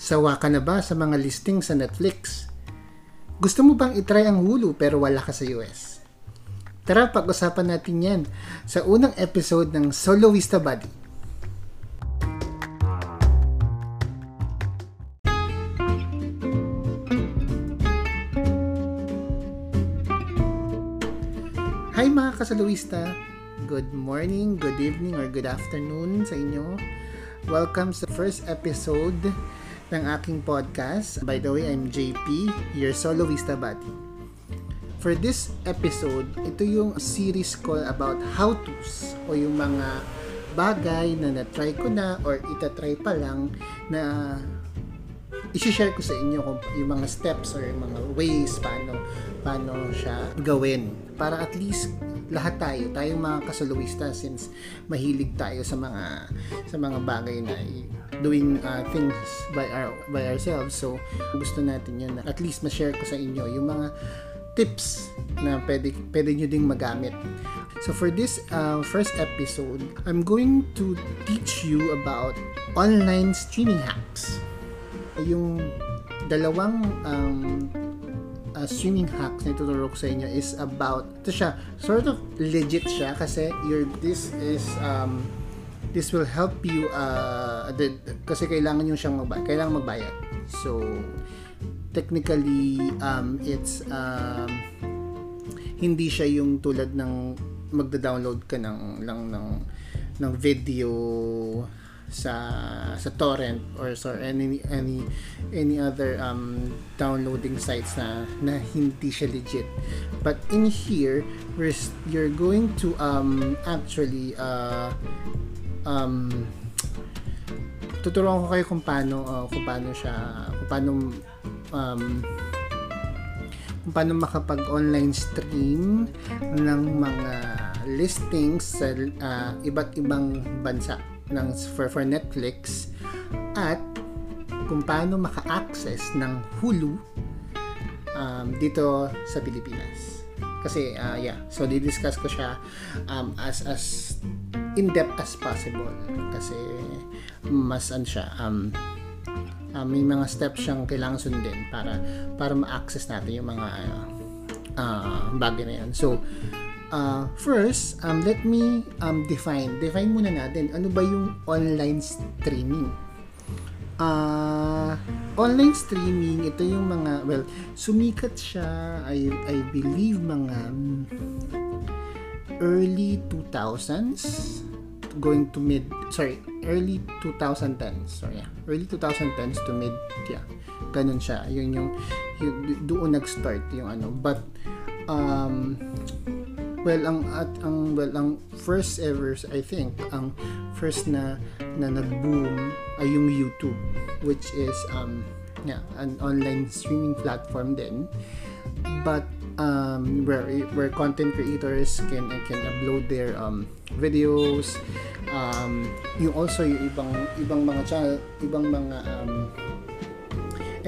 Sawa ka na ba sa mga listing sa Netflix? Gusto mo bang itry ang Hulu pero wala ka sa US? Tara, pag-usapan natin yan sa unang episode ng Soloista Buddy. Hi mga kasoloista! Good morning, good evening, or good afternoon sa inyo. Welcome sa first episode ng aking podcast. By the way, I'm JP, your Soloista Buddy. For this episode, ito yung series ko about how-tos o yung mga bagay na na-try ko na or itatry pa lang na i-share ko sa inyo kung yung mga steps or yung mga ways paano siya gawin. Para at least lahat tayong mga kasoloista, since mahilig tayo sa mga bagay na doing things by ourselves, so gusto natin yun na at least ma-share ko sa inyo yung mga tips na pwede nyo ding magamit. So for this first episode, I'm going to teach you about online streaming hacks, yung dalawang streaming hacks na ituturo ko sa inyo is about, ito siya, sort of legit siya kasi this will help you kasi kailangan magbayad. So technically it's hindi siya yung tulad ng magda-download ka ng video sa torrent or sa any other downloading sites na hindi siya legit. But in here, you're going to tuturuan ko kayo kung paano makapag-online stream ng mga listings sa iba't ibang bansa for Netflix, at kung paano maka-access ng Hulu dito sa Pilipinas. Kasi so didiscuss ko siya as in-depth as possible kasi mas may mga steps siyang kailangan sundin para ma-access natin yung mga bagay na yan. So first, let me define muna natin ano ba yung online streaming. Online streaming, ito yung mga, well, sumikat siya, I believe mga early 2000s going to mid, sorry, early 2010s, sorry, yeah, early 2010s to mid, yeah, ganun siya, yun yung doon nag-start yung ano. But ang first ever, I think, ang first na nag-boom ay yung YouTube, which is an online streaming platform din. But where content creators can upload their videos, yung also yung ibang mga channel, ibang mga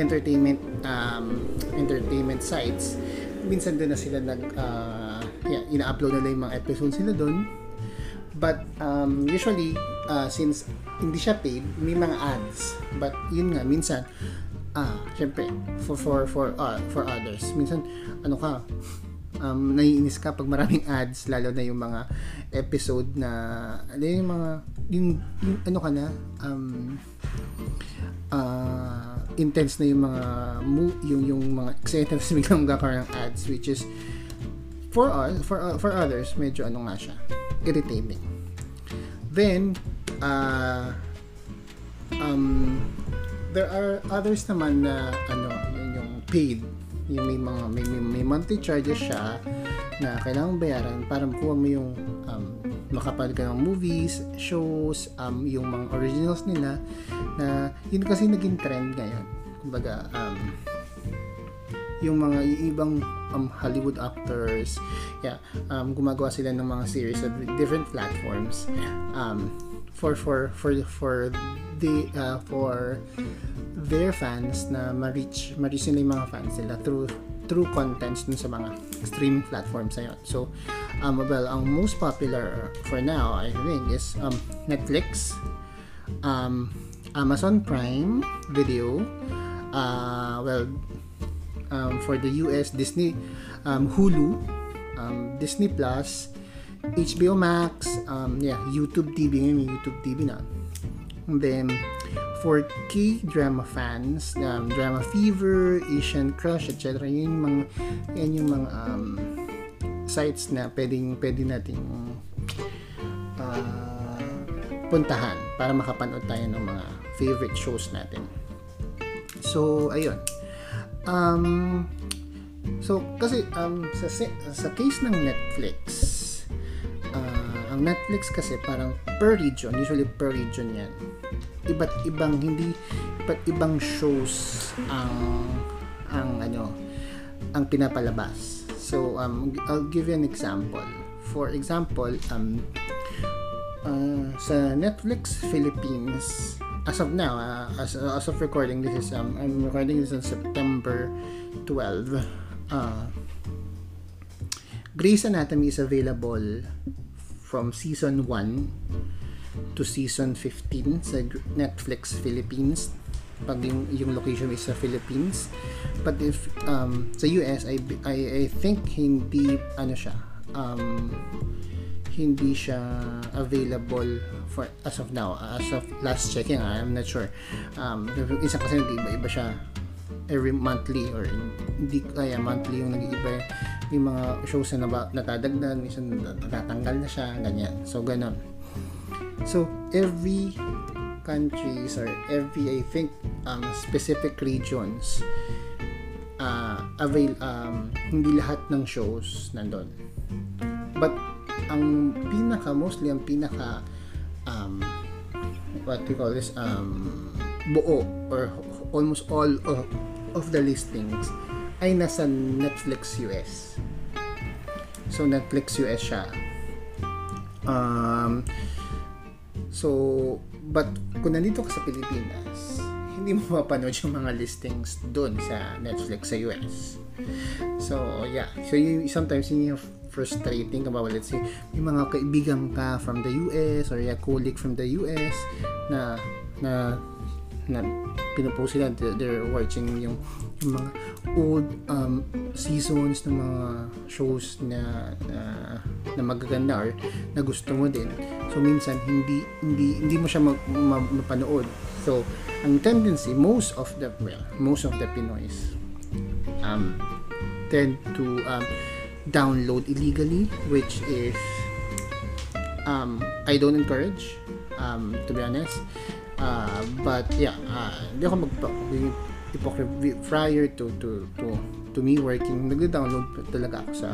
entertainment sites, minsan doon na sila ina-upload nila yung mga episodes nila doon. But usually, since hindi siya paid, may mga ads. But yun nga, minsan syempre for others, minsan naiinis ka pag maraming ads, lalo na yung mga episode na intense na yung mga yung mga excitement na biglang magkakaroon ng ads, which is for others medyo nga siya, irritating. Then there are others naman na yung paid, yung may monthly charges siya na kailangang bayaran para makuha mo yung makapanood ka ng movies, shows, yung mga originals nila, na yun kasi naging trend ngayon. Kumbaga yung mga ibang Hollywood actors, gumagawa sila ng mga series at different platforms for their fans na ma-reach nila yung mga fans nila through contents dun sa mga streaming platforms na yun. So ang most popular for now, I think, is Netflix, Amazon Prime Video, for the US, Disney, Hulu, Disney Plus, HBO Max, YouTube TV, na. And then, for K-drama fans, Drama Fever, Asian Crush, etc. Yan yung mga sites na pwede nating puntahan para makapanood tayo ng mga favorite shows natin. So, ayun. So, kasi sa case ng Netflix, ang Netflix kasi parang per region, usually per region yan. Iba't ibang shows ang pinapalabas. So, I'll give you an example. For example, sa Netflix Philippines, as of now, as of recording, this is I'm recording this on September 12. Grey's Anatomy is available from season 1 to season 15 sa Netflix Philippines. Pag yung location is sa Philippines, but if sa US, I think hindi siya available for as of now, as of last checking. I'm not sure, isa kasi iba siya every monthly, or hindi kaya monthly yung nag-iiba yung mga shows na natadagdan, minsan natatanggal na siya, ganyan. So ganun, so every countries, or every, I think, specific regions, hindi lahat ng shows nandun, but ang pinaka what we call this, buo or almost all of the listings ay nasa Netflix US. So Netflix US siya. So but kung nandito ka sa Pilipinas, hindi mo mapanood yung mga listings doon sa Netflix sa US. So yeah, so you sometimes you have frustrating kapag, let's say, yung mga kaibigan ka from the US or yung colleague from the US na pinupost sila, they're watching yung mga old seasons ng mga shows na magaganda or na gusto mo din. So minsan hindi mo siya mapanood. So ang tendency, most of the Pinoys tend to download illegally, which is I don't encourage, to be honest, but yeah, hindi ako mag-hypocrite. Prior to me working, nag-download talaga ako sa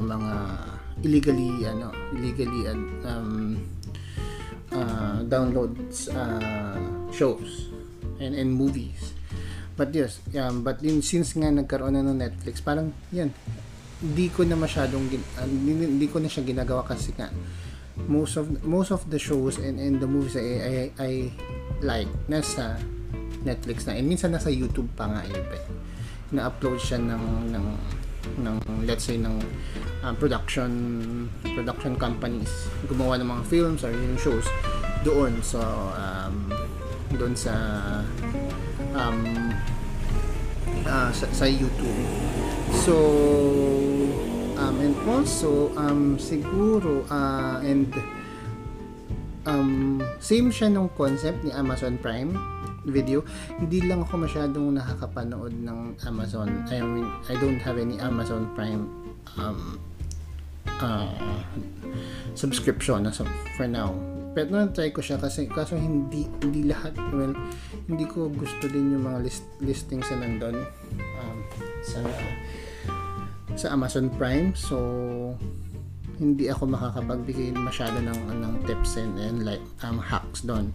mga illegally downloads, shows and movies. But yes, but din since nga nagkaroon na ng Netflix, parang yan, hindi ko na siya ginagawa kasi nga most of the shows and the movies I like nasa Netflix na, and minsan nasa YouTube pa nga even. Na-upload siya ng let's say ng production companies, gumawa ng mga films or yung shows doon. So doon sa sa YouTube. So and also siguro and same siya nung concept ni Amazon Prime Video. Hindi lang ako masyadong nakakapanood ng Amazon. I mean, I don't have any Amazon Prime subscription as of for now. Pero na-try ko siya kaso hindi lahat, well, hindi ko gusto din yung mga listings na nandun sa Amazon Prime. So hindi ako makakapagbigay masyado ng tips and like hacks doon.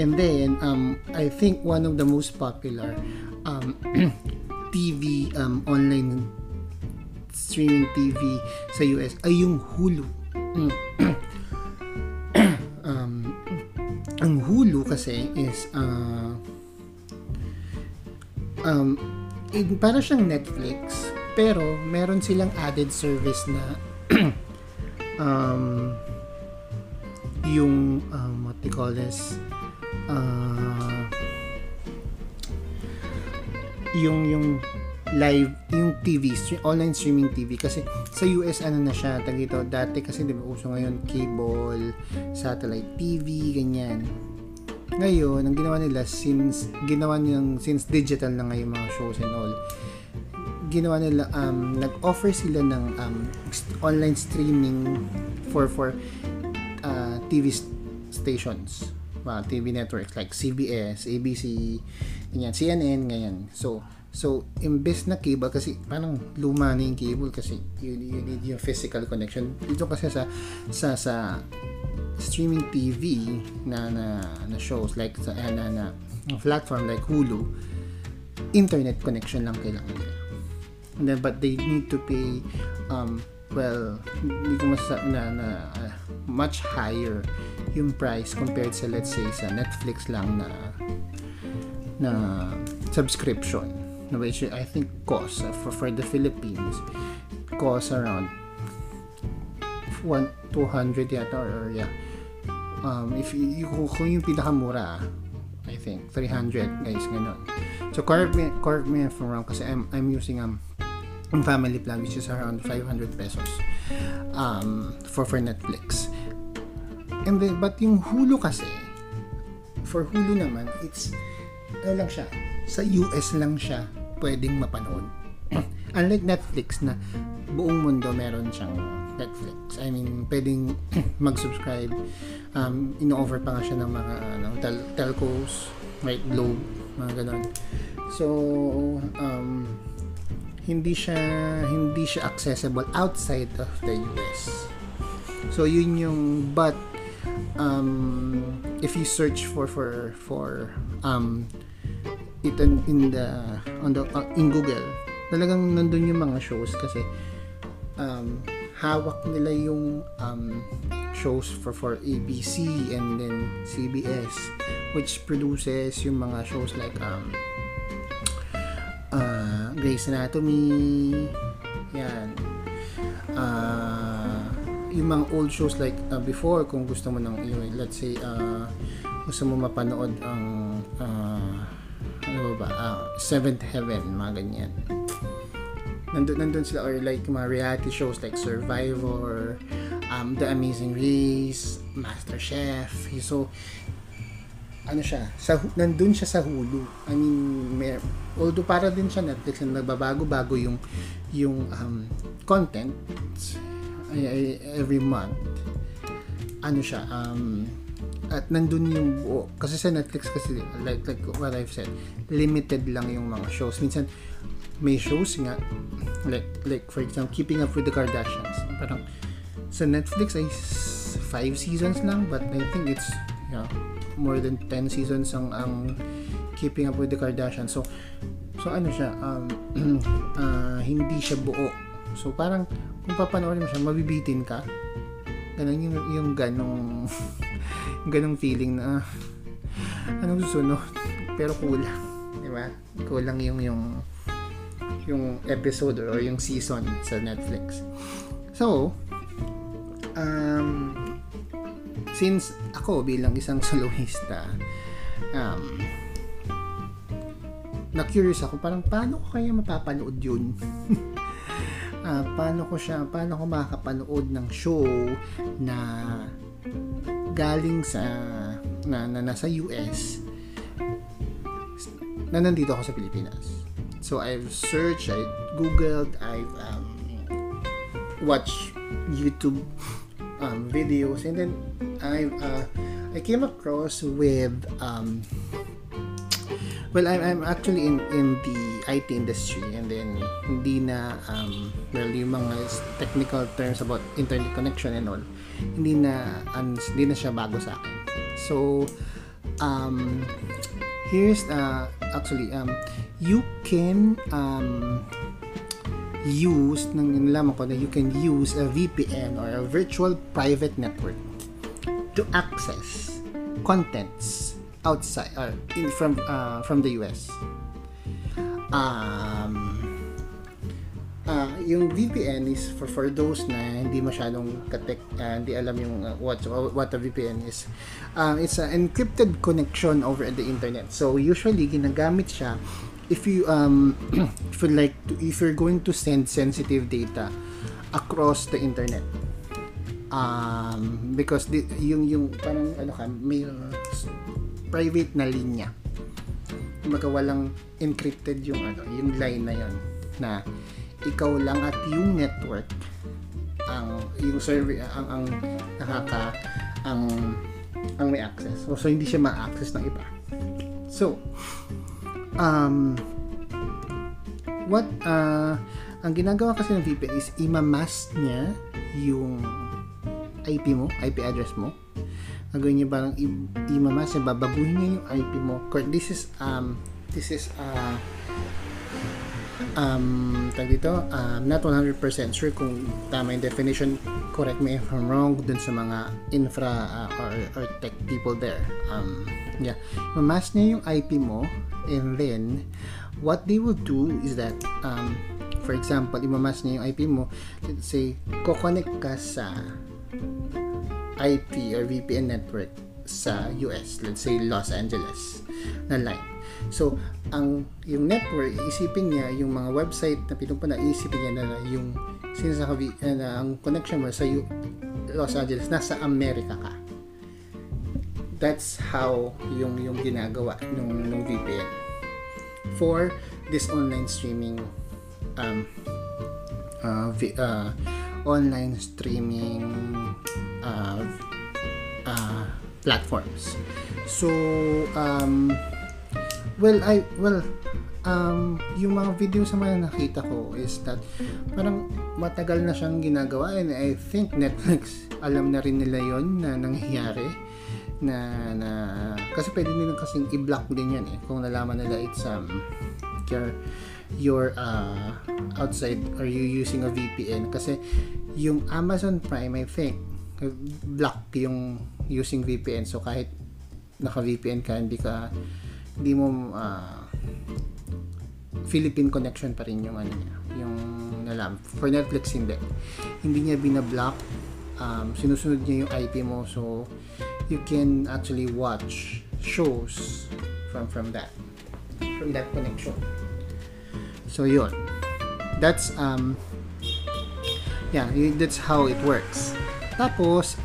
And then I think one of the most popular TV online streaming TV sa US ay yung Hulu. Ang Hulu kasi is para siyang Netflix, pero meron silang added service na yung what they call this, yung live, yung TV, online streaming TV, kasi sa US ano na siya, tagito dati kasi diba uso ngayon cable, satellite TV, ganyan. Ngayon, ang ginawa nila since digital na ngayon mga shows and all, ginawa nila nag-offer sila ng online streaming for TV stations, TV networks like CBS, ABC, ganyan, CNN, ganyan. So, imbes na cable, kasi parang luma na yung cable kasi you need yung physical connection. Dito kasi sa streaming TV na shows like na platform like Hulu, internet connection lang kailangan nila. And then, but they need to pay much higher yung price compared sa, let's say, sa Netflix lang na subscription, which I think costs for the Philippines costs around 1,200 yata or yeah, if you kung yung pinakamura I think 300 guys, ganun. So correct me if I'm wrong, kasi I'm using family plan which is around 500 pesos for Netflix. And then but yung Hulu kasi, for Hulu naman it's ano lang siya, sa US lang siya pwedeng mapanood. Unlike Netflix na buong mundo meron siyang Netflix. I mean, pwedeng mag-subscribe. Ino-offer pa nga siya ng mga telcos, right, Globe, mga ganun. So, hindi siya accessible outside of the US. So, yun yung but if you search for it in Google, talagang nandun yung mga shows kasi hawak nila yung shows for ABC and then CBS, which produces yung mga shows like Grey's Anatomy, yan, yung mga old shows like before, kung gusto mo ng let's say gusto mo mapanood ang Seventh Heaven, mga ganyan. Nandun sila, or like mga reality shows like Survivor, The Amazing Race, Master Chef. So, nandun siya sa Hulu. I mean, although para din siya Netflix na nagbabago-bago yung content every month. At nandun yung buo. Kasi sa Netflix kasi, like what I've said, limited lang yung mga shows. Minsan, may shows nga, like for example, Keeping Up With The Kardashians. Parang, sa Netflix ay 5 seasons lang, but I think it's, more than 10 seasons ang Keeping Up With The Kardashians. So hindi siya buo. So, parang, kung papanoorin mo siya, mabibitin ka. Ganun yung ganong feeling na anong susunod pero kulang, di ba? Kulang yung episode or yung season sa Netflix. So since ako bilang isang soloista, na-curious ako, parang paano ko kaya mapapanood yun? Paano ko makakapanood ng show na galing sa nasa US na nandito ako sa Pilipinas. So I've searched, I googled, I've watched YouTube videos, and then I came across with I'm actually in the IT industry, and then hindi na yung mga technical terms about internet connection and all, hindi na siya bago sa akin. So here's actually you can use, nalaman ko na you can use a VPN or a virtual private network to access contents outside or from the US. yung VPN is for those na hindi masyadong katek, hindi alam yung what a VPN is. It's an encrypted connection over the internet. So usually ginagamit siya if you if you're going to send sensitive data across the internet. Because yung parang may private na linya. Kumbaga walang encrypted yung yung line na yon na ikaw lang at yung network ang yung server ang nakaka ang may access. So hindi siya ma-access ng iba. So ang ginagawa kasi ng VPN is ima-mask niya yung IP mo, IP address mo. Gagawin niya parang i-mamask, babaguhin niya yung IP mo. Not 100% sure kung tama yung definition. Correct me if I'm wrong dun sa mga infra or tech people there. Mamask niya yung IP mo, and then what they will do is that for example, i-mamask niya yung IP mo, let's say ko-connect ka sa IP or VPN network sa US, let's say Los Angeles na line. So, yung network, isipin niya yung mga website na pinupuntahan, isipin niya na yung sinasabi na ang connection mo sa Los Angeles, nasa Amerika ka. That's how yung ginagawa nung VPN for this online streaming platforms. So yung mga video sa mga nakita ko is that parang matagal na siyang ginagawa, and I think Netflix alam na rin nila yon na nangyayari na kasi pwede nila kasing i-block din yan kung nalaman nila it's you're outside or you using a VPN, kasi yung Amazon Prime I think block yung using VPN, so kahit naka VPN ka hindi mo Philippine connection pa rin yung nalam. For Netflix hindi niya binablock, sinusunod niya yung IP mo, so you can actually watch shows from that connection. So yun, that's that's how it works. Tapos,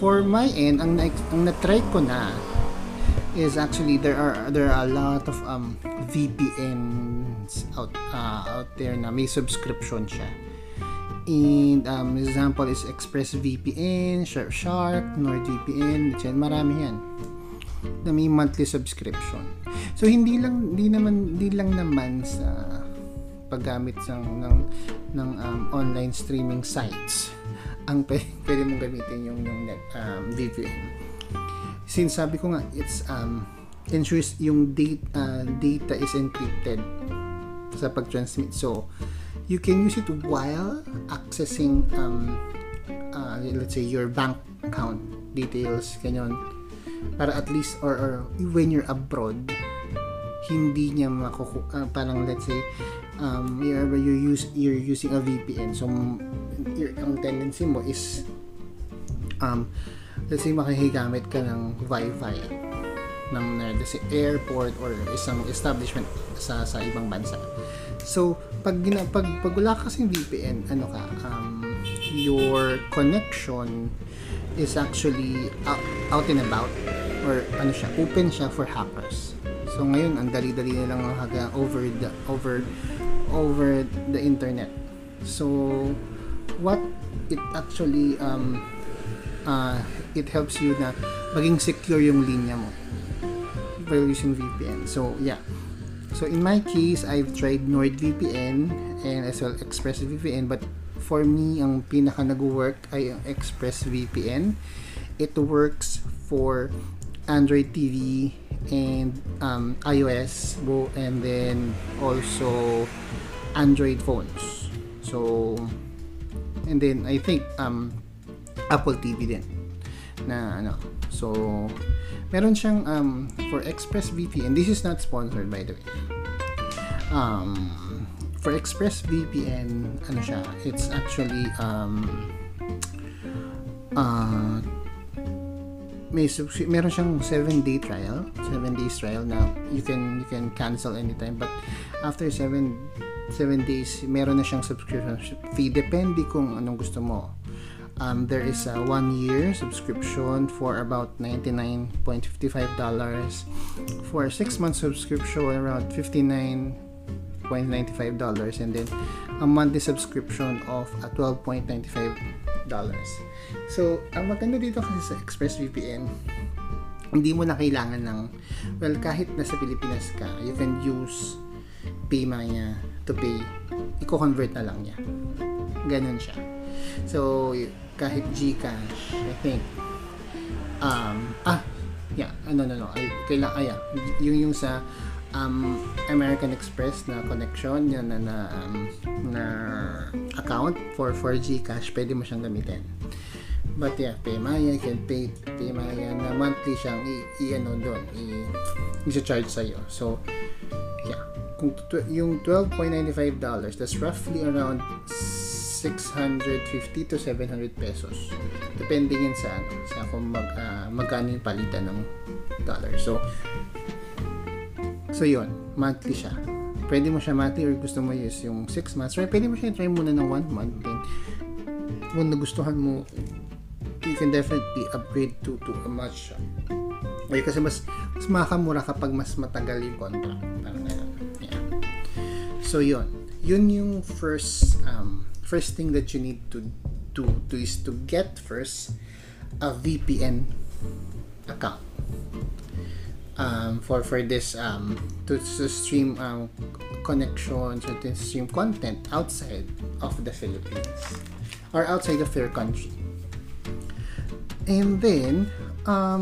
for my end, ang na-try ko na is actually there are a lot of VPNs out there na may subscription siya. And example is ExpressVPN, Surfshark, NordVPN, etc. Marami yan na may monthly subscription. So hindi lang naman sa paggamit ng online streaming sites ang pwede mong gamitin yung net VPN. Since sabi ko nga it's ensures yung data is encrypted sa pag-transmit. So you can use it while accessing let's say your bank account details ganyan, para at least or when you're abroad hindi niya parang let's say you're using a VPN, so ang tendency mo is let's say makahigamit ka ng Wi-Fi ng let's say airport or isang establishment sa ibang bansa. So pag wala kasi VPN, your connection is actually out and about, or open siya for hackers. So ngayon ang dali-dali nilang haga over the internet. So what it actually it helps you na maging secure yung linya mo by using VPN. So yeah. So in my case, I've tried NordVPN and as well ExpressVPN, but for me ang pinaka nag-work ay ang ExpressVPN. It works for Android TV and iOS, and then also Android phones. So and then I think Apple TV din na So meron siyang for ExpressVPN. This is not sponsored by the way. for ExpressVPN, ano siya, it's actually meron siyang 7 days trial na you can cancel anytime, but after 7 days meron na siyang subscription fee, depende kung anong gusto mo. There is a 1-year subscription for about $99.55, for a 6-month subscription around $59.95, and then a monthly subscription of $12.95. So, ang maganda dito kasi sa ExpressVPN, hindi mo na kailangan ng, well, kahit nasa Pilipinas ka, you can use Paymaya to pay. Iko-convert na lang niya. Ganun siya. So, kahit G-Cash, I think, yung sa, American Express na connection, yun na account for G-Cash, pwede mo siyang gamitin. But yeah, Paymaya, you can pay Paymaya na monthly siyang i-charge sa'yo. So, yeah, yung $12.95, that's roughly around $650 to $700. Depende yan sa kung magkano yung palitan ng dollar. So yun, monthly siya. Pwede mo siya monthly, or gusto mo use yung 6 months. Or pwede mo siya try muna ng 1 month. Then, kung nagustuhan mo, you can definitely upgrade to a much. Okay, kasi mas makamura kapag mas matagal yung contract. Parang yeah. So yun. Yun yung first thing that you need to do is to get first a VPN account for this to stream connections, or to stream content outside of the Philippines or outside of your country. And then for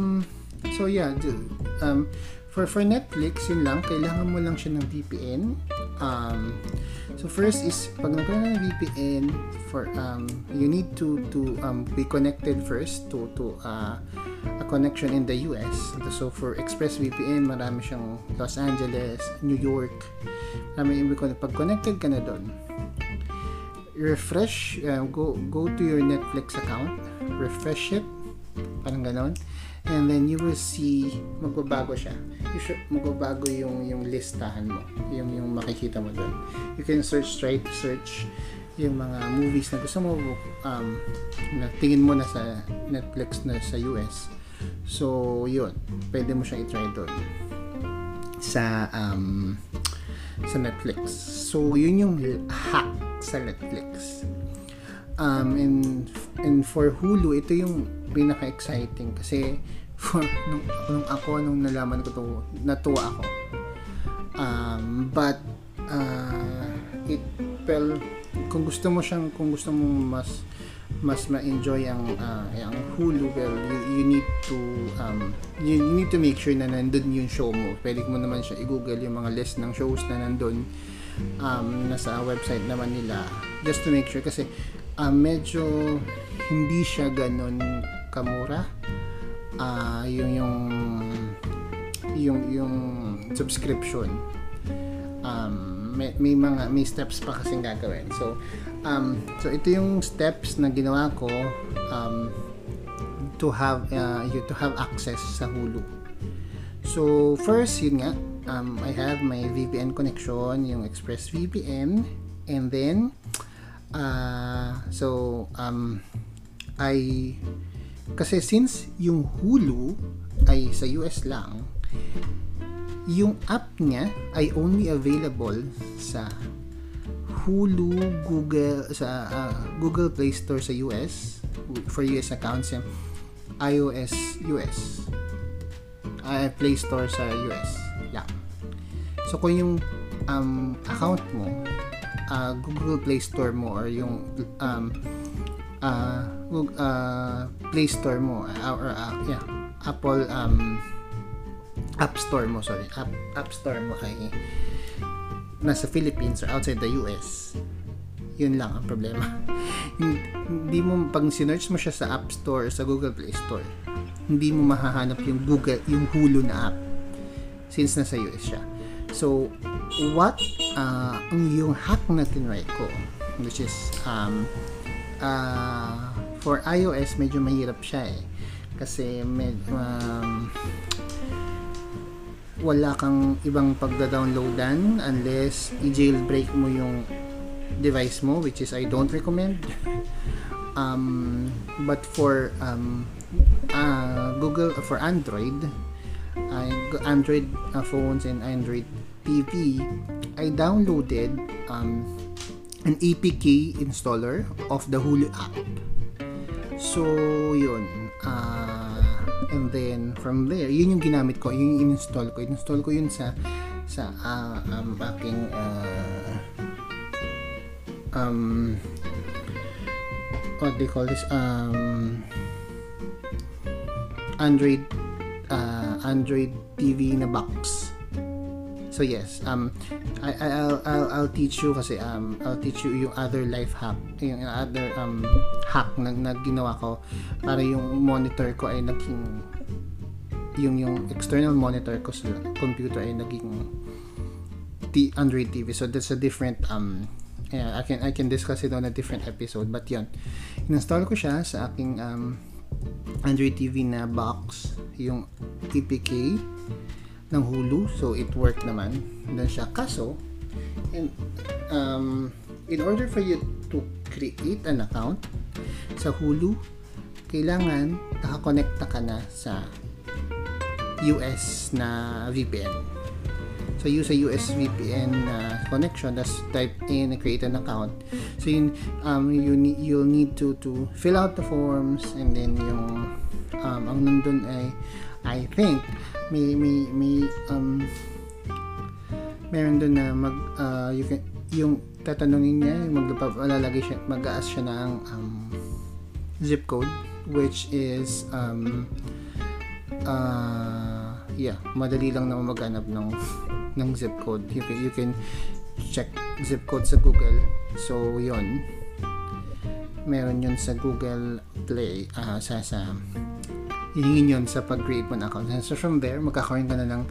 Netflix, yun lang, kailangan mo lang siya ng VPN. So first is, pag nagkaroon ng VPN, for you need to be connected first to a connection in the US. So for ExpressVPN, marami siyang Los Angeles, New York. Pag connected ka na doon, refresh, go to your Netflix account, refresh it, parang ganon. And then you will see, magbabago siya. Magbabago yung listahan mo, yung makikita mo doon. You can try to search yung mga movies na gusto mo, na tingin mo na sa Netflix na sa US. So yun, pwede mo siya i-try doon sa Netflix. So yun yung hack sa Netflix. And for Hulu, ito yung pinaka-exciting kasi nung nalaman ko to, natuwa ako. But kung gusto mong mas ma-enjoy ang Hulu, well, you need to make sure na nandun yung show mo. Pwede mo naman siya i-google yung mga list ng shows na nandun nasa website naman nila, just to make sure kasi medyo hindi siya ganun kamura yung subscription. May steps pa kasing gagawin, so ito yung steps na ginawa ko to have access sa Hulu. So first, yun nga, I have my VPN connection, yung ExpressVPN, and then kasi since yung Hulu ay sa US lang, yung app niya ay only available sa Hulu, Google Play Store sa US for US accounts, and iOS US, Play Store sa US lang. So kung yung account mo, Google Play Store mo, or yung Play Store mo, or Apple App Store mo, App Store mo ay nasa Philippines or outside the US, yun lang ang problema. Hindi mo, pag sinearch mo siya sa App Store or sa Google Play Store, hindi mo mahahanap yung Hulu na app since nasa US siya. So, what ang yung hack na tinry ko, which is for iOS medyo mahirap siya eh. Kasi wala kang ibang pagda-downloadan unless i-jailbreak mo yung device mo, which is I don't recommend. But for Google, for Android phones and Android TV, I downloaded an APK installer of the Hulu app. So yun, and then from there, yun yung ginamit ko, yun yung in-install ko yun sa aking what they call this, Android TV na box. So yes, I'll teach you kasi I'll teach you yung other life hack, yung other hack na ginawa ko para yung monitor ko ay naging yung external monitor ko sa computer ay naging Android TV. So that's a different yeah, I can discuss it on a different episode, but yun. Ininstall ko siya sa aking Android TV na box, yung APK ng Hulu, so it worked naman doon siya. Kaso in order for you to create an account sa Hulu, kailangan nakakonekta ka na sa US na VPN. So use a US VPN connection, just type in and create an account. So you'll need to fill out the forms, and then yung ang nandun ay I think meron doon na yung tatanungin niya, mag-aas siya ng zip code, which is yeah, madali lang na maghanap ng zip code. You can check zip code sa Google. So yon, meron yun sa Google Play, sa hihingin yun sa pag-create mo ng account. So from there, magkakaroon ka na ng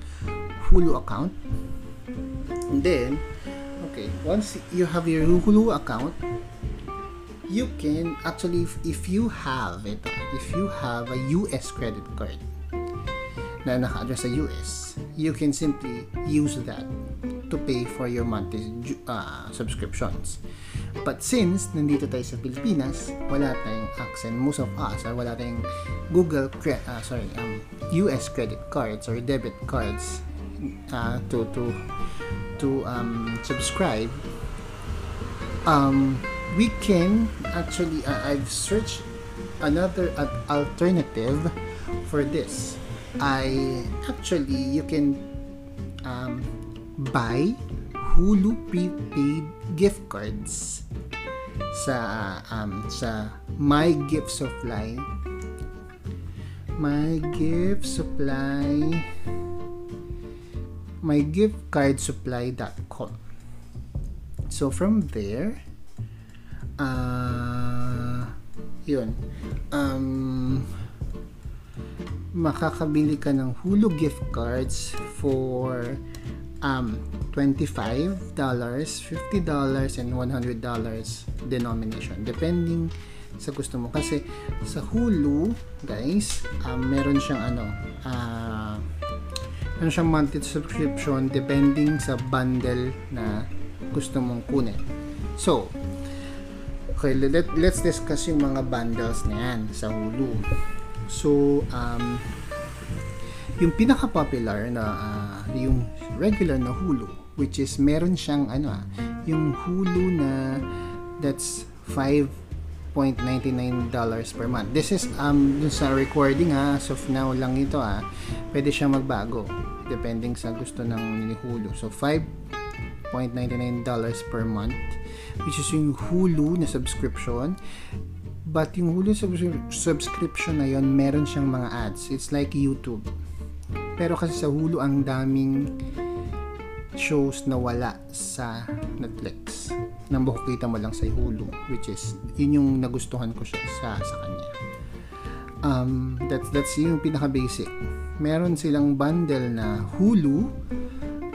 Hulu account. And then, okay, once you have your Hulu account, you can actually, if you have it, if you have a US credit card na naka-address sa US, you can simply use that to pay for your monthly subscriptions. But since nandito tayo sa Pilipinas, wala tayong accent, most of us, or wala tayong Google US credit cards or debit cards to subscribe. We can actually I've searched another alternative for this. You can buy Hulu prepaid gift cards sa mygiftcardsupply.com. So from there, yun, makakabili ka ng Hulu gift cards for $25, $50, and $100 denomination, depending sa gusto mo. Kasi sa Hulu, guys, meron siyang monthly subscription depending sa bundle na gusto mong kunin. So, okay, let's discuss yung mga bundles na yan sa Hulu. So, yung pinaka-popular na yung regular na Hulu, which is meron siyang yung Hulu na that's $5.99 per month. This is dun sa recording as of now lang ito Pwede siyang magbago depending sa gusto ng ni Hulu. So $5.99 per month, which is yung Hulu na subscription. But yung Hulu subscription na yon, meron siyang mga ads. It's like YouTube. Pero kasi sa Hulu, ang daming shows na wala sa Netflix, nang makikita mo lang sa Hulu, which is yun yung nagustuhan ko siya sa kanya. That's yung pinaka basic. Meron silang bundle na Hulu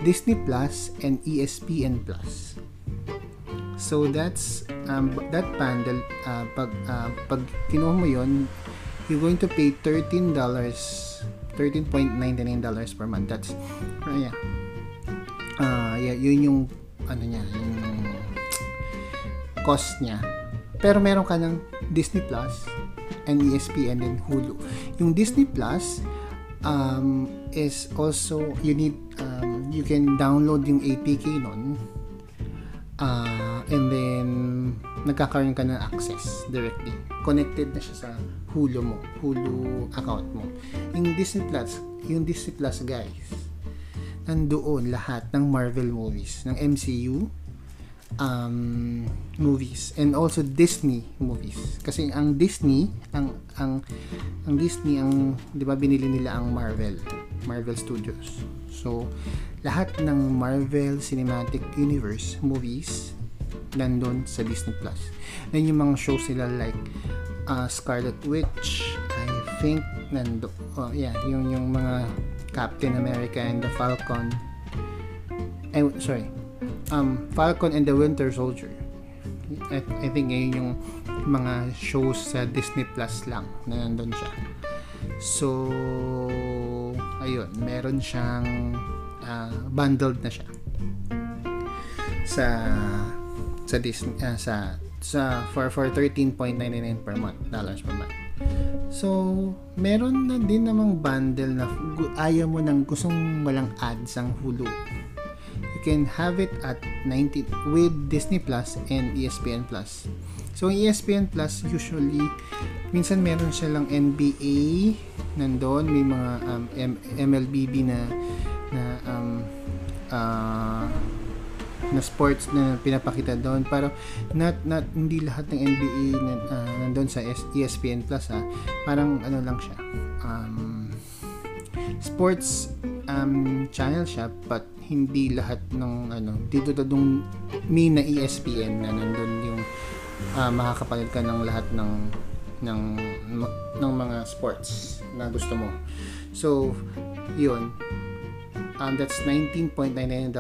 Disney Plus, and ESPN Plus. So that's that bundle. Pag kinuha mo yun, you're going to pay $13.99 per month. That's yun yung yung cost niya. Pero meron ka ng Disney Plus and ESPN and Hulu. Yung Disney Plus is also you can download yung APK nun. And then nagkakaroon ka ng access directly. Connected na siya sa Hulu account mo. Yung Disney Plus guys, nandoon lahat ng Marvel movies, ng MCU movies, and also Disney movies. Kasi ang Disney, 'di ba, binili nila ang Marvel Studios. So lahat ng Marvel Cinematic Universe movies nandun sa Disney Plus. Then yung mga shows nila like Scarlet Witch, I think nando. Yung mga Captain America and the Falcon. Falcon and the Winter Soldier. I think yun yung mga shows sa Disney Plus lang na nandun siya. So ayun, meron siyang bundled na siya sa Disney for $13.99 per month. So meron na din namang bundle na ayaw mo nang gustong walang ads ang Hulu. You can have it at 90 with Disney Plus and ESPN Plus. So ESPN Plus usually minsan meron siya lang NBA nandoon, may mga MLBB na sports na pinapakita doon, pero hindi lahat ng NBA nandoon sa ESPN Plus. Parang ano lang siya, sports channel siya, but hindi lahat ng dito dadong main na ESPN na nandoon yung makakapanood ka ng lahat ng mga sports na gusto mo. So yun, that's $19.99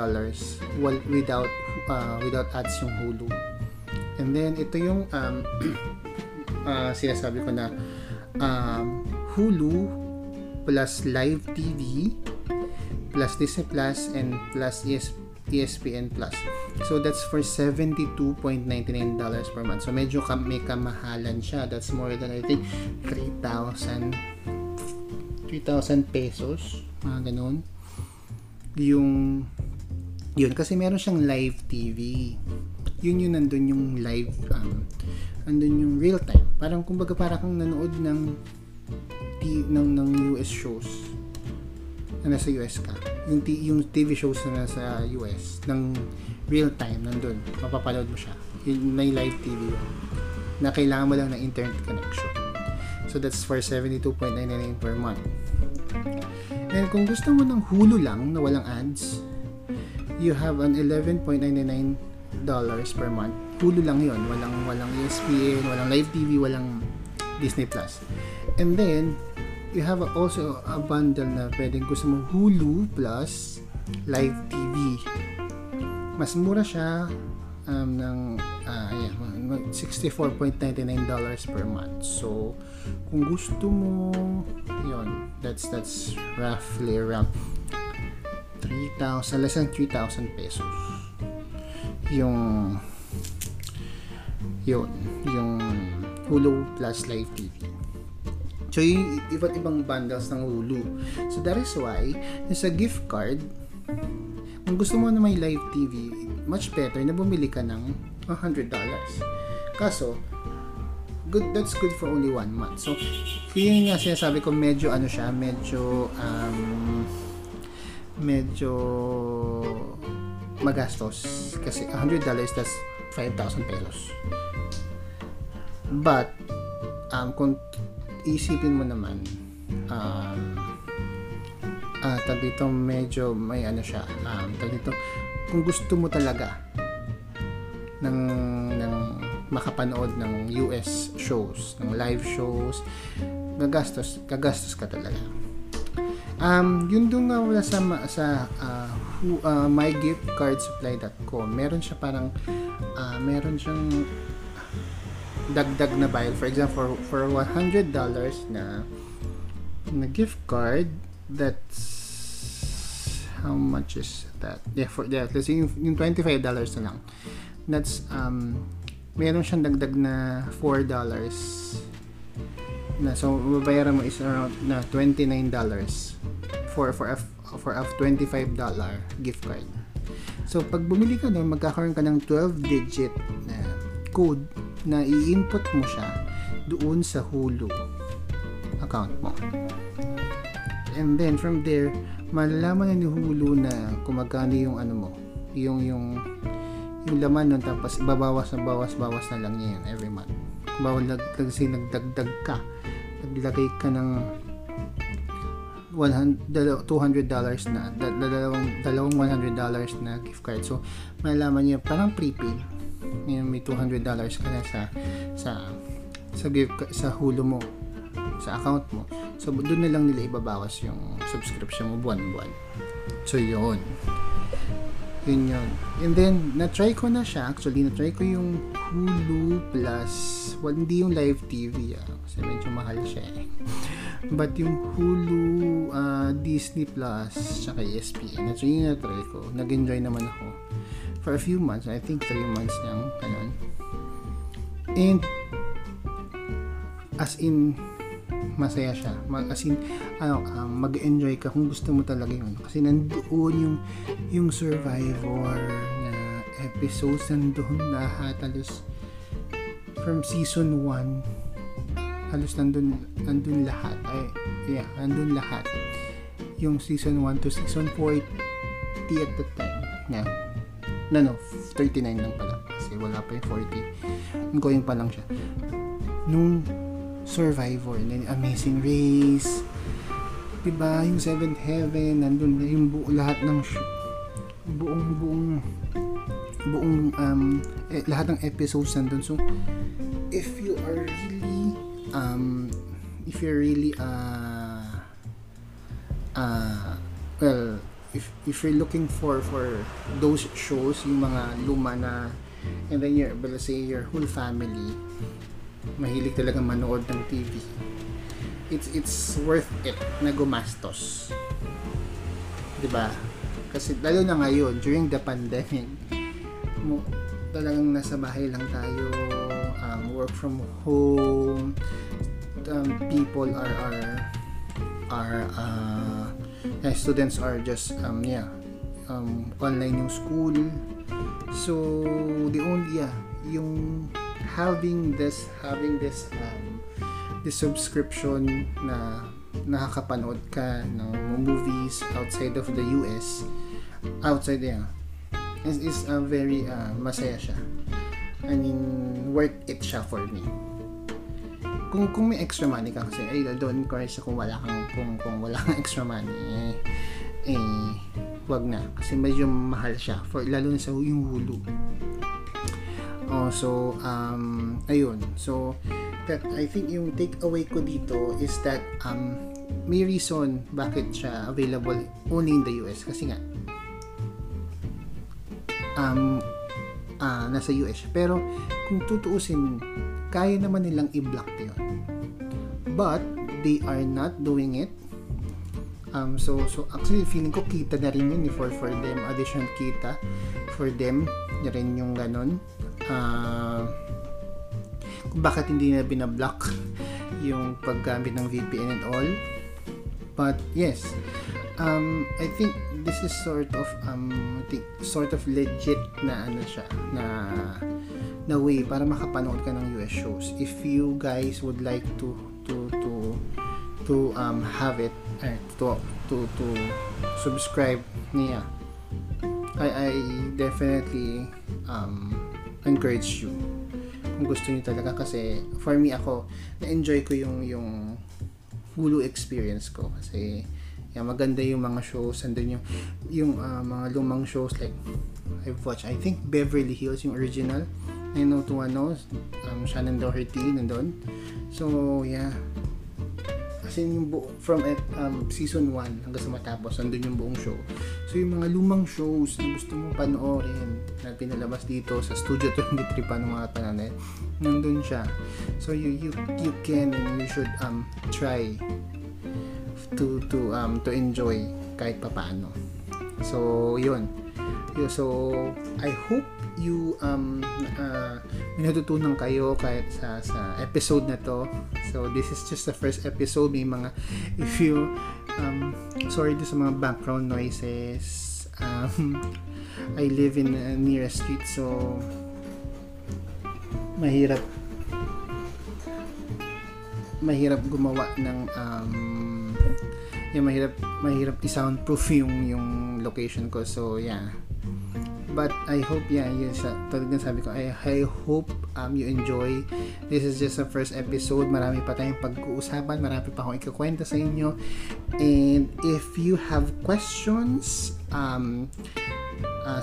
without ads yung Hulu. And then ito yung sinasabi ko na Hulu plus Live TV plus Disney Plus and plus ESPN Plus. So that's for $72.99 per month. So medyo may kamahalan siya. That's more than I think 3,000 pesos, ganun. Yun kasi meron siyang live TV. Yun nandun yung live, nandun yung real time. Parang kumbaga para kang nanood ng US shows na nasa US ka. Yung TV shows na nasa US ng real time nandun. Mapapanood mo siya. Yun, may live TV yun. Na kailangan mo lang ng internet connection. So that's for $72.99 per month. And kung gusto mo ng Hulu lang na walang ads, you have an $11.99 per month. Hulu lang yun, walang ESPN, walang Live TV, walang Disney Plus. And then you have also a bundle na pwedeng gusto mo Hulu plus Live TV. Mas mura siya $64.99 per month. So kung gusto mo yon, that's roughly around 3,000, less than 3,000 pesos yung Hulu plus Live TV. So yung iba't ibang bundles ng Hulu. So that is why sa gift card, kung gusto mo na may Live TV, much better na bumili ka ng $100. Kaso good, that's good for only 1 month. So yun nga sinasabi ko, medyo ano siya, medyo magastos kasi $100, that's 5,000 pesos. But kung isipin mo naman, dito medyo may ano siya, dito kung gusto mo talaga ng makapanood ng US shows, ng live shows, gagastos ka talaga. Yun doon nga sa mygiftcardsupply.com, meron siya parang meron siyang dagdag na buy. For example, for $100 na gift card, that's how much is that? Yeah, let's say yung $25 na lang. That's meron siyang dagdag na $4 na, so babayaran mo is around na $29 for a $25 gift card. So pag bumili ka doon, magkakaroon ka ng 12-digit na code na i-input mo siya doon sa Hulu account mo. And then from there, malalaman na ni Hulu na kung magkano yung ano mo, yung laman nun, tapos bawas na lang niya yun every month. Bawal nagdagdag ka, naglagay ka ng $200 na dalawang $100 na gift card, so malalaman niya parang prepaid, may $200 ka na sa Hulu mo, sa account mo, so doon na lang nila ibabawas yung subscription mo buwan-buwan. So yun. And then na-try ko yung Hulu Plus. Well, hindi yung live TV kasi medyo mahal siya but yung Hulu, Disney Plus tsaka ESPN, so yun na-try ko, nag-enjoy naman ako for a few months, I think 3 months lang ganun. And as in masaya siya. Mag-enjoy ka kung gusto mo talaga yun. Kasi nandoon yung Survivor na episodes, nandoon lahat. Halos from season 1, halos nandoon lahat. Nandoon lahat. Yung season 1 to season 40 at the time. Yeah. No, 39 lang pala. Kasi wala pa yung 40. Going pa lang siya. Nung Survivor, and then Amazing Race, diba, yung Seventh Heaven, nandun na yung lahat ng buong lahat ng episodes nandun. So if you're looking for those shows, yung mga luma na, and then your whole family mahilig talaga manood ng TV, it's worth it na gumastos, diba? Kasi lalo na ngayon during the pandemic, talagang nasa bahay lang tayo, work from home, people are students are just online yung school, so the only yung having this subscription na nakakapanood ka ng movies outside of the US, is a very masaya siya. I mean, worth it siya for me. Kung may extra money ka, kasi I don't encourage kung wala kang extra money, wag na, kasi medyo mahal siya for lalo na sa yung Hulu. Ayun. So, that I think yung takeaway ko dito is that may reason bakit siya available only in the US, kasi nga nasa US. Pero kung tutuusin, kaya naman nilang i-block 'yon. But they are not doing it. So actually feeling ko kita na rin yun for them, additional kita for them na rin yung ganun. Kung bakit hindi na binablock yung paggamit ng VPN and all. But yes, I think this is sort of legit na na way para makapanood ka ng US shows. If you guys would like to have it, to subscribe niya, I definitely encourage you kung gusto niyo talaga, kasi for me, ako na-enjoy ko yung Hulu experience ko, kasi maganda yung mga shows, and then yung mga lumang shows like I've watched, I think Beverly Hills yung original 90210, Shannon Doherty nandun, so yeah, as in yung buong, from season 1 hanggang sa matapos, nandun yung buong show. So yung mga lumang shows na gusto mong panoorin na pinalabas dito sa Studio 23 pa ng mga pananay, nandun siya. So you can and you should try to enjoy kahit papaano. So yun. So I hope you may natutunan kayo kahit sa episode na to. So this is just the first episode. May mga, if you sorry to sa mga background noises, I live in near a street, so mahirap gumawa ng mahirap i-soundproof yung location ko, so yeah. But I hope, yeah, yun siya. Tulad ng sabi ko, I hope you enjoy. This is just the first episode. Marami pa tayong pag-uusapan. Marami pa akong ikukwenta sa inyo. And if you have questions,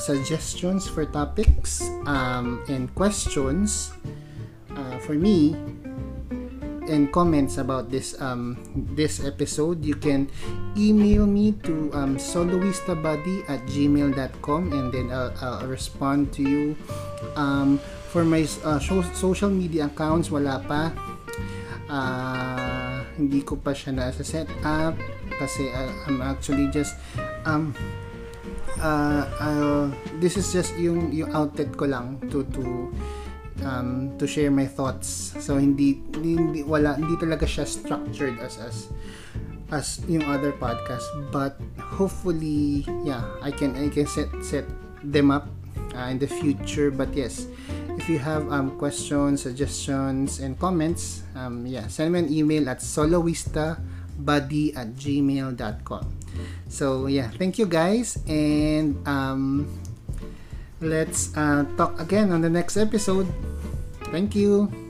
suggestions for topics, and questions for me, and comments about this this episode, you can email me to soloistabuddy@gmail.com, and then I'll respond to you. For my social media accounts, wala pa, hindi ko pa siya na set up kasi I'm actually just this is just yung outlet ko lang to share my thoughts. So hindi talaga siya structured as yung other podcast, but hopefully, yeah, I can set them up in the future. But yes, if you have questions, suggestions, and comments, yeah, send me an email at soloistabuddy@gmail.com. so yeah, thank you guys, and let's talk again on the next episode. Thank you.